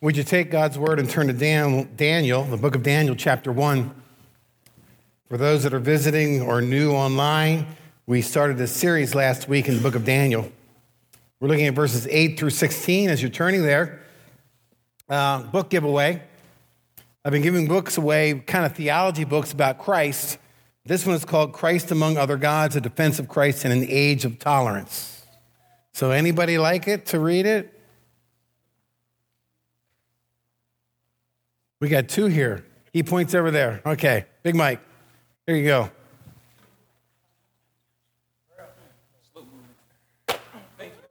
Would you take God's word and turn to Daniel, the book of Daniel, chapter 1. For those that are visiting or new online, we started a series last week in the book of Daniel. We're looking at verses 8 through 16 as you're turning there. Book giveaway. I've been giving books away, kind of theology books about Christ. This one is called Christ Among Other Gods, A Defense of Christ in an Age of Tolerance. So anybody like it to read it? We got two here. He points over there. Okay, Big Mike. Here you go.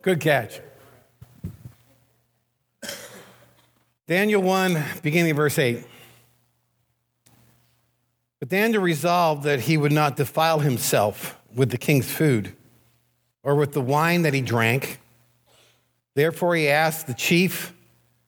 Good catch. Daniel 1, beginning of verse 8. But Daniel resolved that he would not defile himself with the king's food or with the wine that he drank. Therefore he asked the chief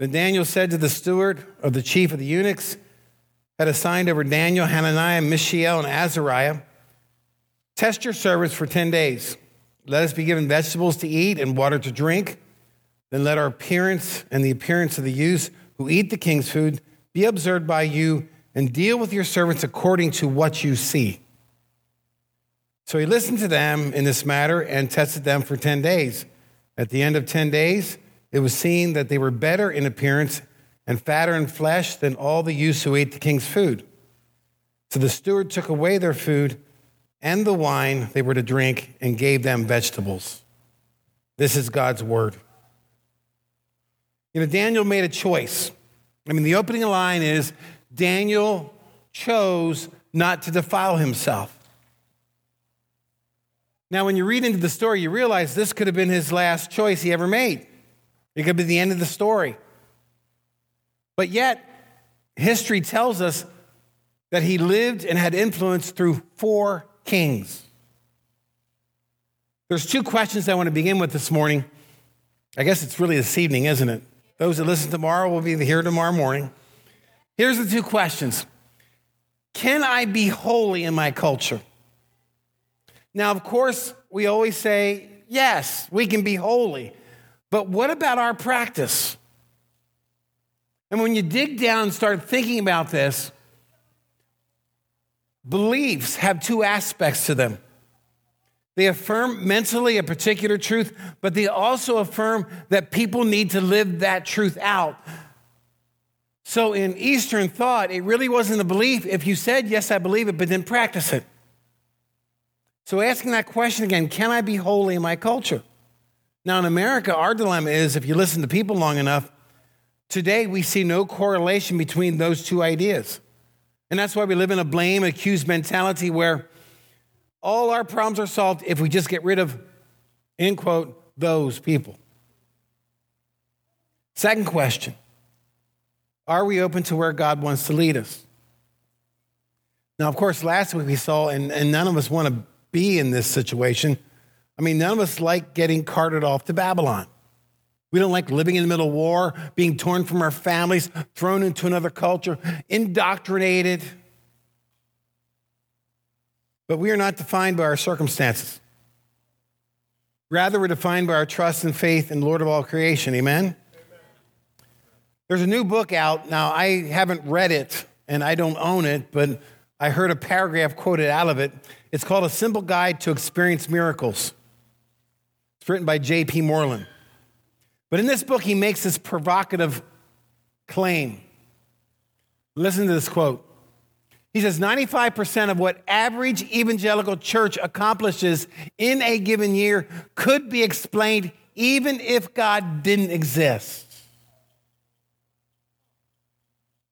Then Daniel said to the steward of the chief of the eunuchs, had assigned over Daniel, Hananiah, Mishael, and Azariah, test your servants for 10 days. Let us be given vegetables to eat and water to drink. Then let our appearance and the appearance of the youths who eat the king's food be observed by you, and deal with your servants according to what you see. So he listened to them in this matter and tested them for 10 days. At the end of 10 days, it was seen that they were better in appearance and fatter in flesh than all the youths who ate the king's food. So the steward took away their food and the wine they were to drink and gave them vegetables. This is God's word. You know, Daniel made a choice. I mean, the opening line is, Daniel chose not to defile himself. Now, when you read into the story, you realize this could have been his last choice he ever made. It could be the end of the story. But yet, history tells us that he lived and had influence through 4 kings. There's two questions I want to begin with this morning. I guess it's really this evening, isn't it? Those that listen tomorrow will be here tomorrow morning. Here's the two questions. Can I be holy in my culture? Now, of course, we always say, yes, we can be holy. But what about our practice? And when you dig down and start thinking about this, beliefs have two aspects to them. They affirm mentally a particular truth, but they also affirm that people need to live that truth out. So in Eastern thought, it really wasn't a belief if you said, yes, I believe it, but didn't practice it. So asking that question again, can I be holy in my culture? Now, in America, our dilemma is, if you listen to people long enough, today we see no correlation between those two ideas. And that's why we live in a blame, accuse mentality where all our problems are solved if we just get rid of, end quote, those people. Second question, are we open to where God wants to lead us? Now, of course, last week we saw, and none of us want to be in this situation. I mean, none of us like getting carted off to Babylon. We don't like living in the middle of war, being torn from our families, thrown into another culture, indoctrinated. But we are not defined by our circumstances. Rather, we're defined by our trust and faith in the Lord of all creation. Amen? There's a new book out. Now, I haven't read it, and I don't own it, but I heard a paragraph quoted out of it. It's called A Simple Guide to Experience Miracles. It's written by J.P. Moreland. But in this book, he makes this provocative claim. Listen to this quote. He says, 95% of what average evangelical church accomplishes in a given year could be explained even if God didn't exist.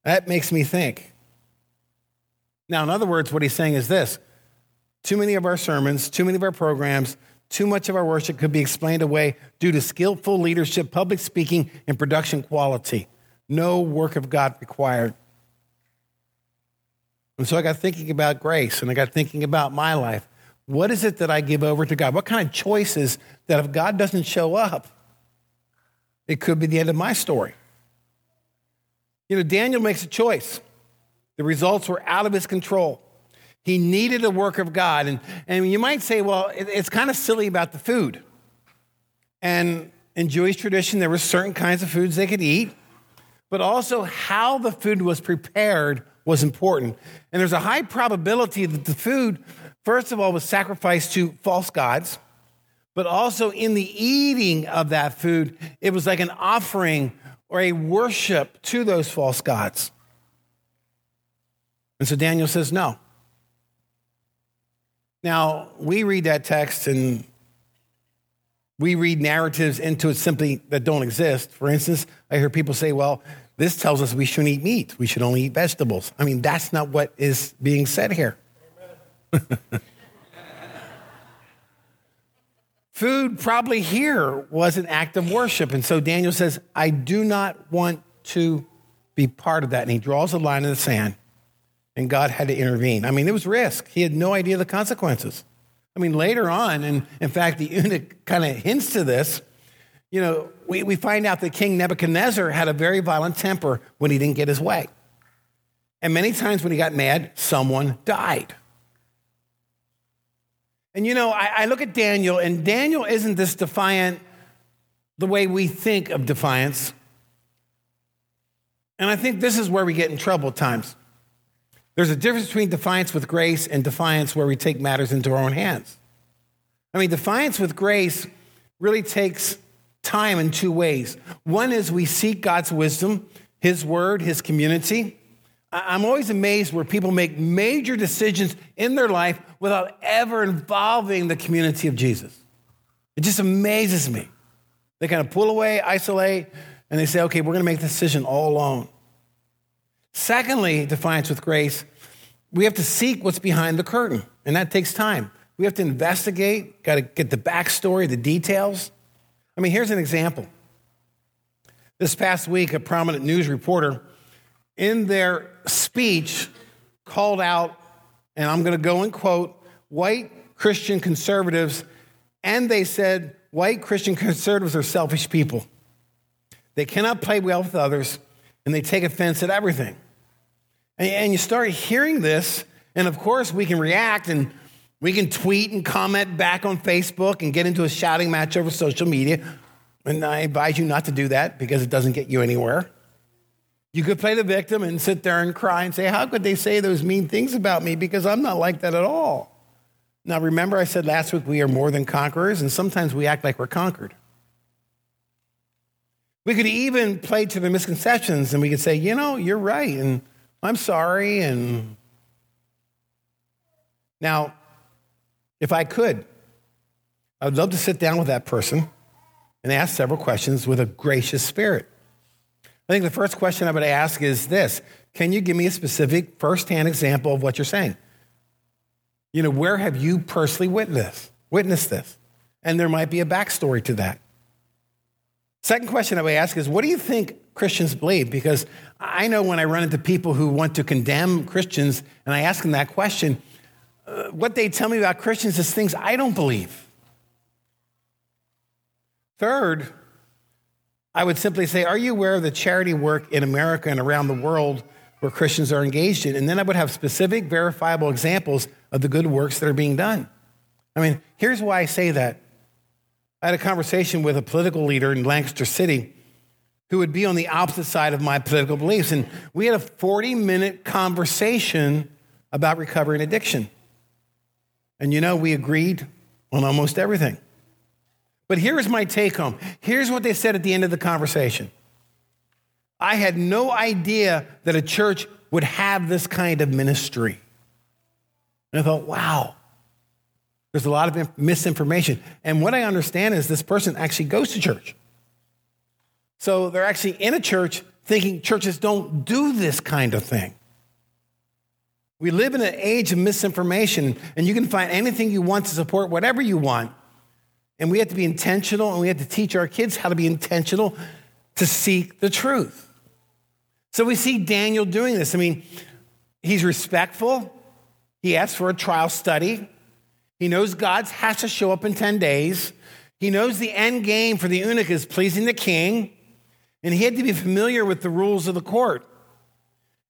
That makes me think. Now, in other words, what he's saying is this. Too many of our sermons, too many of our programs, too much of our worship could be explained away due to skillful leadership, public speaking, and production quality. No work of God required. And so I got thinking about grace, and I got thinking about my life. What is it that I give over to God? What kind of choices that if God doesn't show up, it could be the end of my story? You know, Daniel makes a choice. The results were out of his control. He needed a work of God. And you might say, well, it's kind of silly about the food. And in Jewish tradition, there were certain kinds of foods they could eat, but also how the food was prepared was important. And there's a high probability that the food, first of all, was sacrificed to false gods, but also in the eating of that food, it was like an offering or a worship to those false gods. And so Daniel says no. Now, we read that text and we read narratives into it simply that don't exist. For instance, I hear people say, well, this tells us we shouldn't eat meat. We should only eat vegetables. I mean, that's not what is being said here. Food probably here was an act of worship. And so Daniel says, I do not want to be part of that. And he draws a line in the sand. And God had to intervene. I mean, it was risk. He had no idea the consequences. I mean, later on, and in fact, the eunuch kind of hints to this, you know, we find out that King Nebuchadnezzar had a very violent temper when he didn't get his way. And many times when he got mad, someone died. And, you know, I look at Daniel, and Daniel isn't this defiant the way we think of defiance. And I think this is where we get in trouble at times. There's a difference between defiance with grace and defiance where we take matters into our own hands. I mean, defiance with grace really takes time in two ways. One is we seek God's wisdom, his word, his community. I'm always amazed where people make major decisions in their life without ever involving the community of Jesus. It just amazes me. They kind of pull away, isolate, and they say, okay, we're going to make the decision all alone. Secondly, defiance with grace, we have to seek what's behind the curtain, and that takes time. We have to investigate, got to get the backstory, the details. I mean, here's an example. This past week, a prominent news reporter, in their speech, called out, and I'm going to go and quote, white Christian conservatives, and they said, white Christian conservatives are selfish people. They cannot play well with others, and they take offense at everything. And you start hearing this, and of course we can react and we can tweet and comment back on Facebook and get into a shouting match over social media. And I advise you not to do that because it doesn't get you anywhere. You could play the victim and sit there and cry and say, how could they say those mean things about me because I'm not like that at all? Now remember I said last week we are more than conquerors, and sometimes we act like we're conquered. We could even play to the misconceptions and we could say, you know, you're right, and I'm sorry. And now, if I could, I would love to sit down with that person and ask several questions with a gracious spirit. I think the first question I would ask is this: can you give me a specific firsthand example of what you're saying? You know, where have you personally witnessed this? And there might be a backstory to that. Second question I would ask is, what do you think Christians believe? Because I know when I run into people who want to condemn Christians and I ask them that question, what they tell me about Christians is things I don't believe. Third, I would simply say, are you aware of the charity work in America and around the world where Christians are engaged in? And then I would have specific, verifiable examples of the good works that are being done. I mean, here's why I say that. I had a conversation with a political leader in Lancaster City who would be on the opposite side of my political beliefs. And we had a 40-minute conversation about recovering addiction. And, you know, we agreed on almost everything. But here is my take home. Here's what they said at the end of the conversation. I had no idea that a church would have this kind of ministry. And I thought, wow. There's a lot of misinformation. And what I understand is this person actually goes to church. So they're actually in a church thinking churches don't do this kind of thing. We live in an age of misinformation, and you can find anything you want to support whatever you want. And we have to be intentional, and we have to teach our kids how to be intentional to seek the truth. So we see Daniel doing this. I mean, He's respectful. He asks for a trial study. He knows God has to show up in 10 days. He knows the end game for the eunuch is pleasing the king. And he had to be familiar with the rules of the court.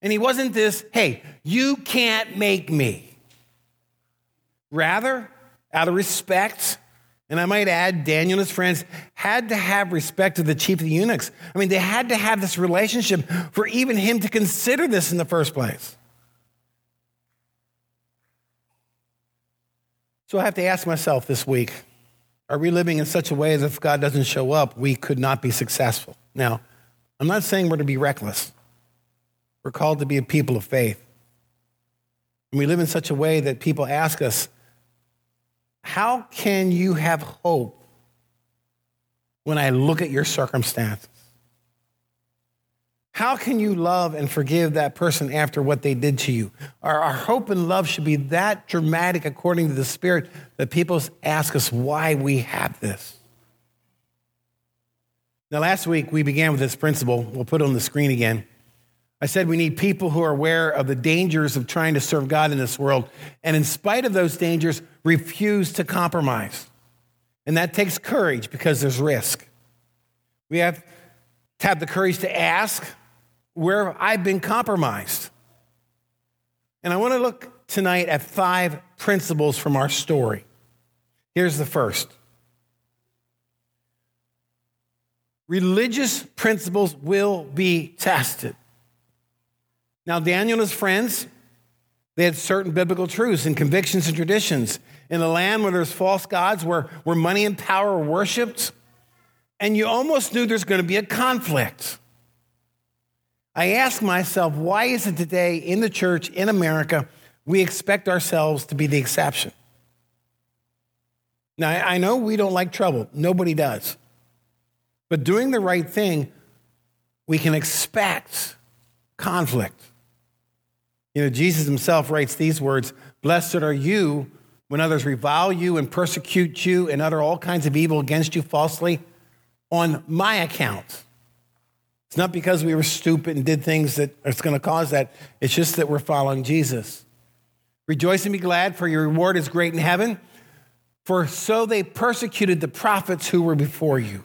And he wasn't this, hey, you can't make me. Rather, out of respect, and I might add, Daniel and his friends had to have respect to the chief of the eunuchs. I mean, they had to have this relationship for even him to consider this in the first place. So I have to ask myself this week, are we living in such a way that if God doesn't show up, we could not be successful? Now, I'm not saying we're to be reckless. We're called to be a people of faith. And we live in such a way that people ask us, how can you have hope when I look at your circumstances? How can you love and forgive that person after what they did to you? Our hope and love should be that dramatic according to the Spirit that people ask us why we have this. Now, last week, we began with this principle. We'll put it on the screen again. I said we need people who are aware of the dangers of trying to serve God in this world, and in spite of those dangers, refuse to compromise. And that takes courage because there's risk. We have to have the courage to ask, where have I been compromised? And I want to look tonight at 5 principles from our story. Here's the first. Religious principles will be tested. Now, Daniel and his friends, they had certain biblical truths and convictions and traditions in a land where there's false gods, where money and power are worshipped, and you almost knew there's going to be a conflict. I ask myself, why is it today in the church, in America, we expect ourselves to be the exception? Now, I know we don't like trouble. Nobody does. But doing the right thing, we can expect conflict. You know, Jesus himself writes these words, "Blessed are you when others revile you and persecute you and utter all kinds of evil against you falsely on my account." It's not because we were stupid and did things that it's going to cause that. It's just that we're following Jesus. "Rejoice and be glad, for your reward is great in heaven, for so they persecuted the prophets who were before you."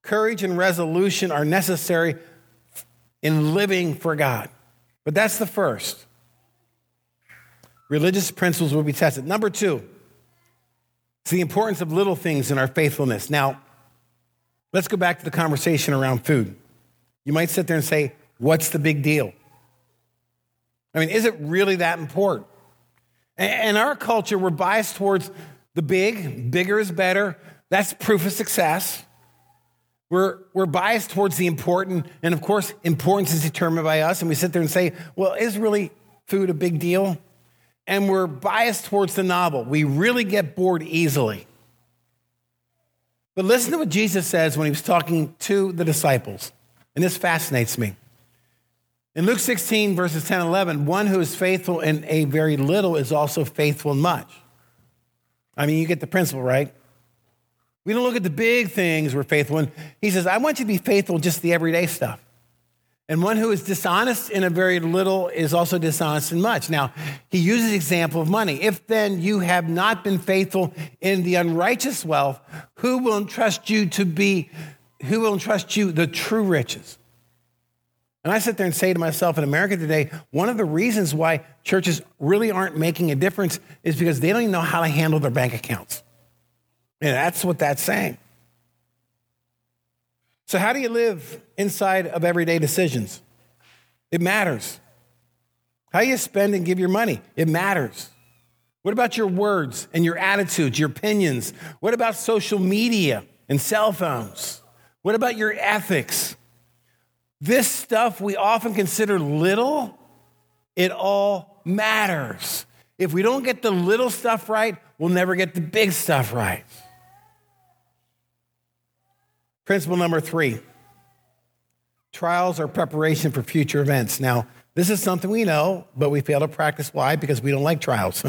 Courage and resolution are necessary in living for God. But that's the first. Religious principles will be tested. Number 2, it's the importance of little things in our faithfulness. Now, let's go back to the conversation around food. You might sit there and say, what's the big deal? I mean, is it really that important? In our culture, we're biased towards the big, bigger is better. That's proof of success. We're biased towards the important, and of course, importance is determined by us, and we sit there and say, well, is really food a big deal? And we're biased towards the novel. We really get bored easily. But listen to what Jesus says when he was talking to the disciples, and this fascinates me. In Luke 16, verses 10 and 11, one who is faithful in a very little is also faithful in much. I mean, you get the principle, right? We don't look at the big things we're faithful in. He says, I want you to be faithful in just the everyday stuff. And one who is dishonest in a very little is also dishonest in much. Now, he uses the example of money. If then you have not been faithful in the unrighteous wealth, who will entrust you the true riches? And I sit there and say to myself, in America today, one of the reasons why churches really aren't making a difference is because they don't even know how to handle their bank accounts. And that's what that's saying. So how do you live inside of everyday decisions? It matters. How you spend and give your money? It matters. What about your words and your attitudes, your opinions? What about social media and cell phones? What about your ethics? This stuff we often consider little, it all matters. If we don't get the little stuff right, we'll never get the big stuff right. Principle number 3, trials are preparation for future events. Now, this is something we know, but we fail to practice. Why? Because we don't like trials.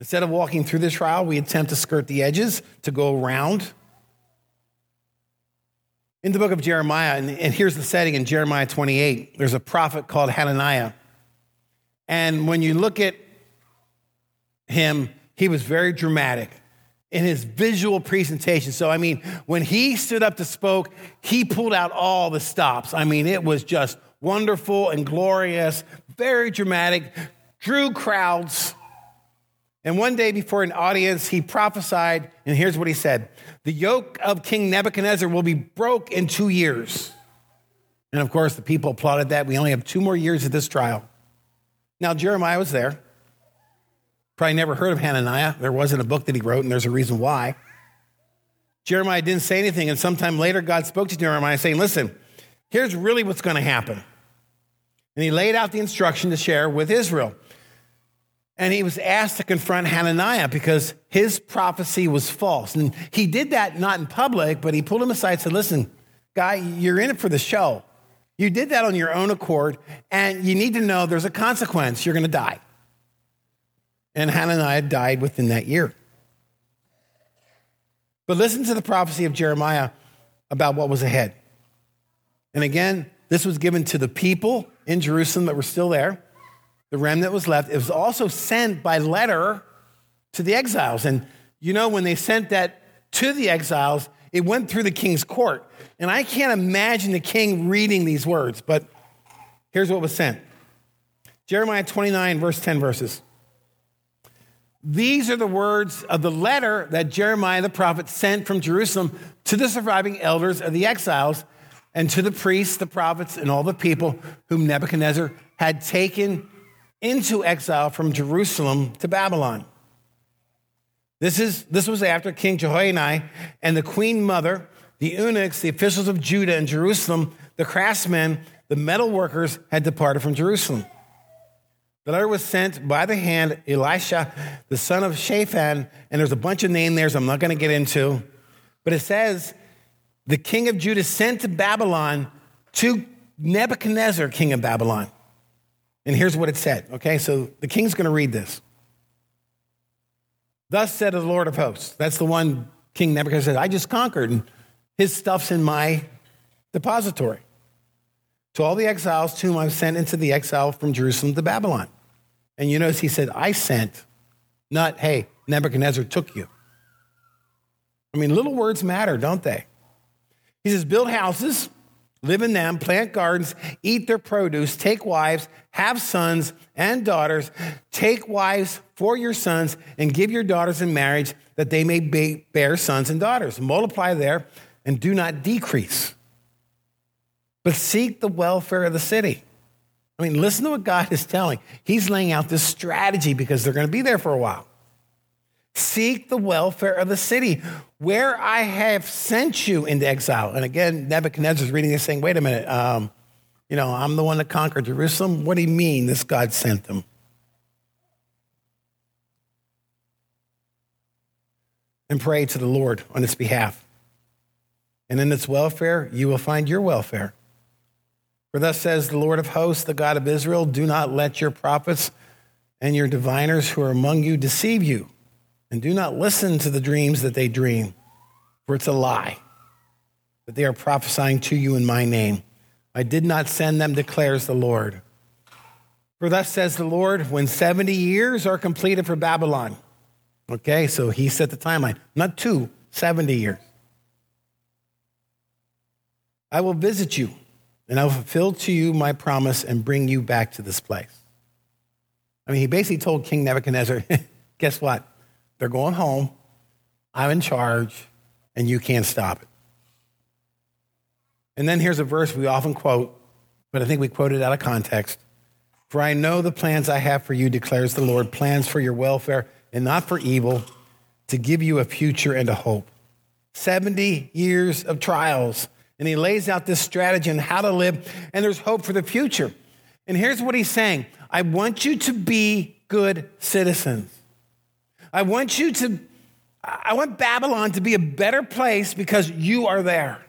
Instead of walking through the trial, we attempt to skirt the edges, to go around. in the book of Jeremiah, and here's the setting in Jeremiah 28. There's a prophet called Hananiah. And when you look at him, he was very dramatic in his visual presentation. So, I mean, when he stood up to spoke, he pulled out all the stops. I mean, it was just wonderful and glorious, very dramatic, drew crowds. And one day before an audience, he prophesied, and here's what he said: the yoke of King Nebuchadnezzar will be broke in 2 years. And of course, the people applauded that. We only have 2 more years of this trial. Now, Jeremiah was there. Probably never heard of Hananiah. There wasn't a book that he wrote, and there's a reason why. Jeremiah didn't say anything, and sometime later, God spoke to Jeremiah saying, listen, here's really what's going to happen. And he laid out the instruction to share with Israel. And he was asked to confront Hananiah because his prophecy was false. And he did that not in public, but he pulled him aside and said, listen, guy, you're in it for the show. You did that on your own accord, and you need to know there's a consequence. You're going to die. And Hananiah died within that year. But listen to the prophecy of Jeremiah about what was ahead. And again, this was given to the people in Jerusalem that were still there. The remnant was left. It was also sent by letter to the exiles. And you know, when they sent that to the exiles, it went through the king's court. And I can't imagine the king reading these words, but here's what was sent. Jeremiah 29, verse 10 verses. These are the words of the letter that Jeremiah the prophet sent from Jerusalem to the surviving elders of the exiles and to the priests, the prophets, and all the people whom Nebuchadnezzar had taken into exile from Jerusalem to Babylon. This was after King Jehoiachin and the queen mother, the eunuchs, the officials of Judah and Jerusalem, the craftsmen, the metal workers had departed from Jerusalem. The letter was sent by the hand of Elisha, the son of Shaphan, and there's a bunch of names there, so I'm not going to get into. But it says, the king of Judah sent to Babylon to Nebuchadnezzar, king of Babylon. And here's what it said, okay? So the king's going to read this. Thus said the Lord of hosts. That's the one King Nebuchadnezzar said, I just conquered, and his stuff's in my depository. To all the exiles to whom I've sent into the exile from Jerusalem to Babylon. And you notice he said, I sent, not, hey, Nebuchadnezzar took you. I mean, little words matter, don't they? He says, build houses, live in them, plant gardens, eat their produce, take wives, have sons and daughters, take wives for your sons and give your daughters in marriage that they may bear sons and daughters. Multiply there and do not decrease, but seek the welfare of the city. I mean, listen to what God is telling. He's laying out this strategy because they're going to be there for a while. Seek the welfare of the city where I have sent you into exile. And again, Nebuchadnezzar's reading this saying, wait a minute, I'm the one that conquered Jerusalem. What do you mean this God sent them? And pray to the Lord on its behalf. And in its welfare, you will find your welfare. For thus says the Lord of hosts, the God of Israel, do not let your prophets and your diviners who are among you deceive you. And do not listen to the dreams that they dream, for it's a lie that they are prophesying to you in my name. I did not send them, declares the Lord. For thus says the Lord, when 70 years are completed for Babylon. Okay, so he set the timeline. Not 70 years. I will visit you, and I will fulfill to you my promise and bring you back to this place. I mean, he basically told King Nebuchadnezzar, guess what? They're going home, I'm in charge, and you can't stop it. And then here's a verse we often quote, but I think we quote it out of context. For I know the plans I have for you, declares the Lord, plans for your welfare and not for evil, to give you a future and a hope. 70 years of trials, and he lays out this strategy on how to live, and there's hope for the future. And here's what he's saying. I want you to be good citizens. I want Babylon to be a better place because you are there.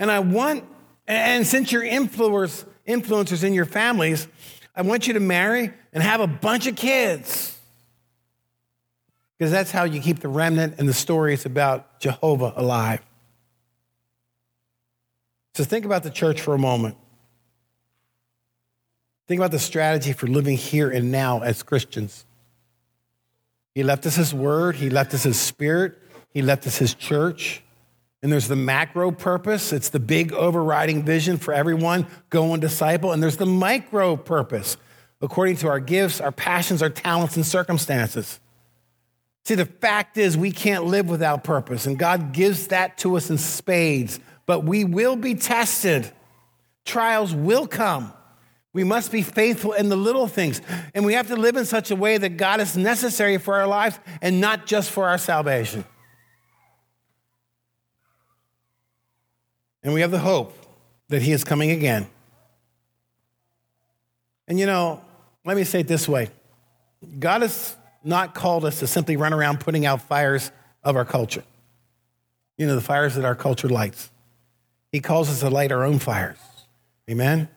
And since you're influencers in your families, I want you to marry and have a bunch of kids. Because that's how you keep the remnant and the stories about Jehovah alive. So think about the church for a moment. Think about the strategy for living here and now as Christians. He left us his word. He left us his spirit. He left us his church. And there's the macro purpose. It's the big overriding vision for everyone. Go and disciple. And there's the micro purpose according to our gifts, our passions, our talents, and circumstances. See, the fact is we can't live without purpose. And God gives that to us in spades. But we will be tested. Trials will come. We must be faithful in the little things. And we have to live in such a way that God is necessary for our lives and not just for our salvation. And we have the hope that he is coming again. And you know, let me say it this way. God has not called us to simply run around putting out fires of our culture. You know, the fires that our culture lights. He calls us to light our own fires. Amen?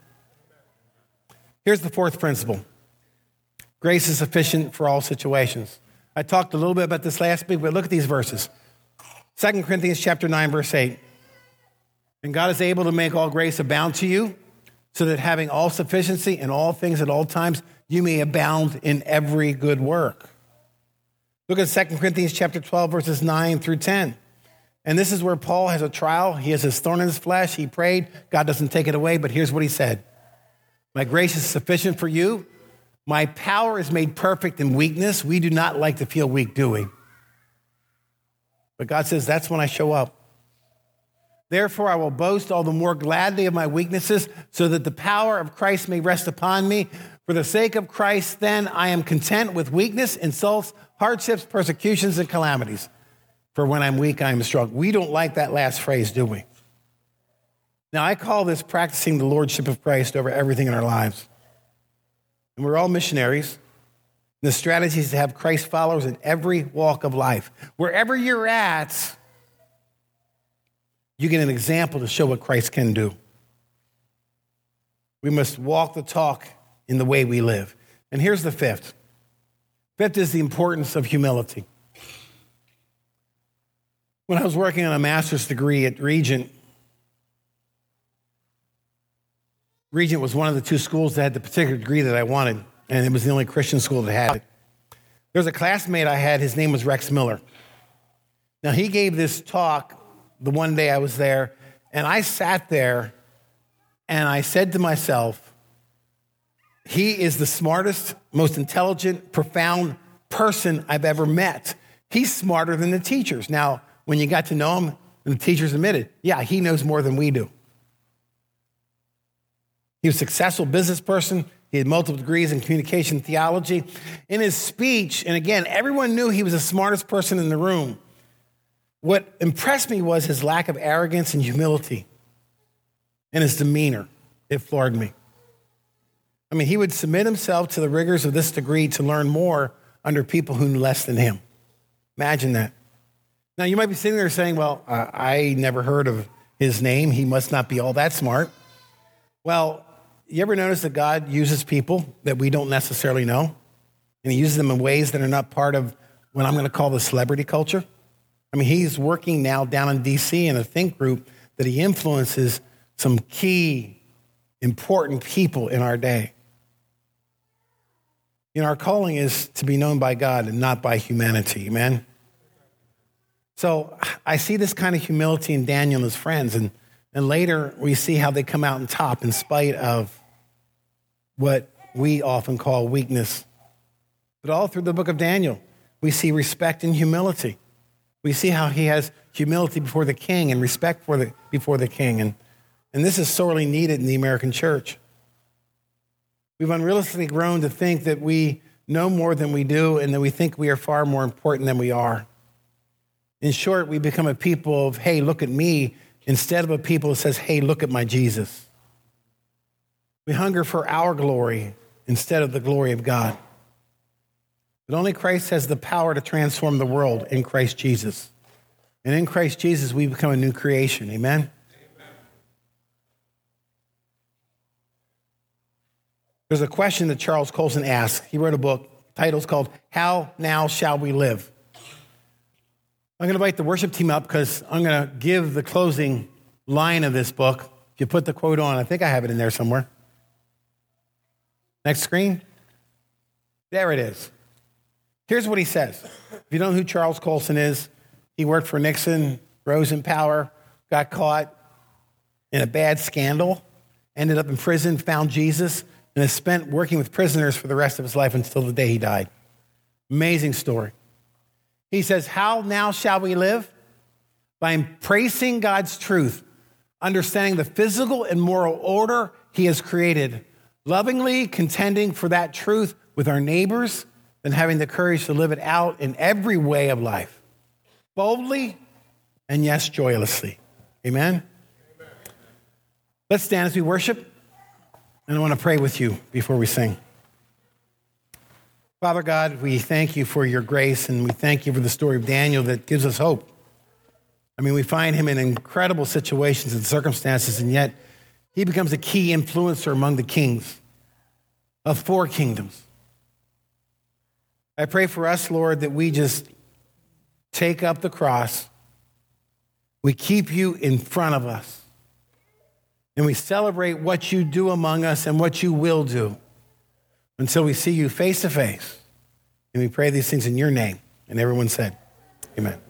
Here's the fourth principle. Grace is sufficient for all situations. I talked a little bit about this last week, but look at these verses. 2 Corinthians chapter 9, verse 8. And God is able to make all grace abound to you, so that having all sufficiency in all things at all times, you may abound in every good work. Look at 2 Corinthians chapter 12, verses 9 through 10. And this is where Paul has a trial. He has his thorn in his flesh. He prayed. God doesn't take it away, but here's what he said. My grace is sufficient for you. My power is made perfect in weakness. We do not like to feel weak, do we? But God says, that's when I show up. Therefore, I will boast all the more gladly of my weaknesses, so that the power of Christ may rest upon me. For the sake of Christ, then, I am content with weakness, insults, hardships, persecutions, and calamities. For when I'm weak, I am strong. We don't like that last phrase, do we? Now, I call this practicing the lordship of Christ over everything in our lives. And we're all missionaries. The strategy is to have Christ followers in every walk of life. Wherever you're at, you get an example to show what Christ can do. We must walk the talk in the way we live. And here's the fifth. Fifth is the importance of humility. When I was working on a master's degree at Regent, Regent was one of the two schools that had the particular degree that I wanted, and it was the only Christian school that had it. There was a classmate I had. His name was Rex Miller. Now, he gave this talk the one day I was there, and I sat there, and I said to myself, he is the smartest, most intelligent, profound person I've ever met. He's smarter than the teachers. Now, when you got to know him, the teachers admitted, yeah, he knows more than we do. He was a successful business person. He had multiple degrees in communication theology. In his speech, and again, everyone knew he was the smartest person in the room. What impressed me was his lack of arrogance and humility and his demeanor. It floored me. I mean, he would submit himself to the rigors of this degree to learn more under people who knew less than him. Imagine that. Now, you might be sitting there saying, well, I never heard of his name. He must not be all that smart. Well, you ever notice that God uses people that we don't necessarily know? And he uses them in ways that are not part of what I'm going to call the celebrity culture. I mean, he's working now down in D.C. in a think group that he influences some key, important people in our day. You know, our calling is to be known by God and not by humanity, amen? So I see this kind of humility in Daniel and his friends, and later we see how they come out on top in spite of what we often call weakness. But all through the book of Daniel, we see respect and humility. We see how he has humility before the king and respect for before the king, and this is sorely needed in the American church. We've unrealistically grown to think that we know more than we do and that we think we are far more important than we are. In short, we become a people of, hey, look at me, instead of a people that says, hey, look at my Jesus. We hunger for our glory instead of the glory of God. But only Christ has the power to transform the world in Christ Jesus. And in Christ Jesus, we become a new creation. Amen? There's a question that Charles Colson asked. He wrote a book. The title's called How Now Shall We Live? I'm going to invite the worship team up because I'm going to give the closing line of this book. If you put the quote on, I think I have it in there somewhere. Next screen. There it is. Here's what he says. If you don't know who Charles Colson is, he worked for Nixon, rose in power, got caught in a bad scandal, ended up in prison, found Jesus, and has spent working with prisoners for the rest of his life until the day he died. Amazing story. He says, how now shall we live? By embracing God's truth, understanding the physical and moral order he has created, lovingly contending for that truth with our neighbors, and having the courage to live it out in every way of life, boldly and, yes, joylessly. Amen? Amen. Let's stand as we worship, and I want to pray with you before we sing. Father God, we thank you for your grace, and we thank you for the story of Daniel that gives us hope. I mean, we find him in incredible situations and circumstances, and yet he becomes a key influencer among the kings of four kingdoms. I pray for us, Lord, that we just take up the cross. We keep you in front of us. And we celebrate what you do among us and what you will do until we see you face to face. And we pray these things in your name. And everyone said, amen.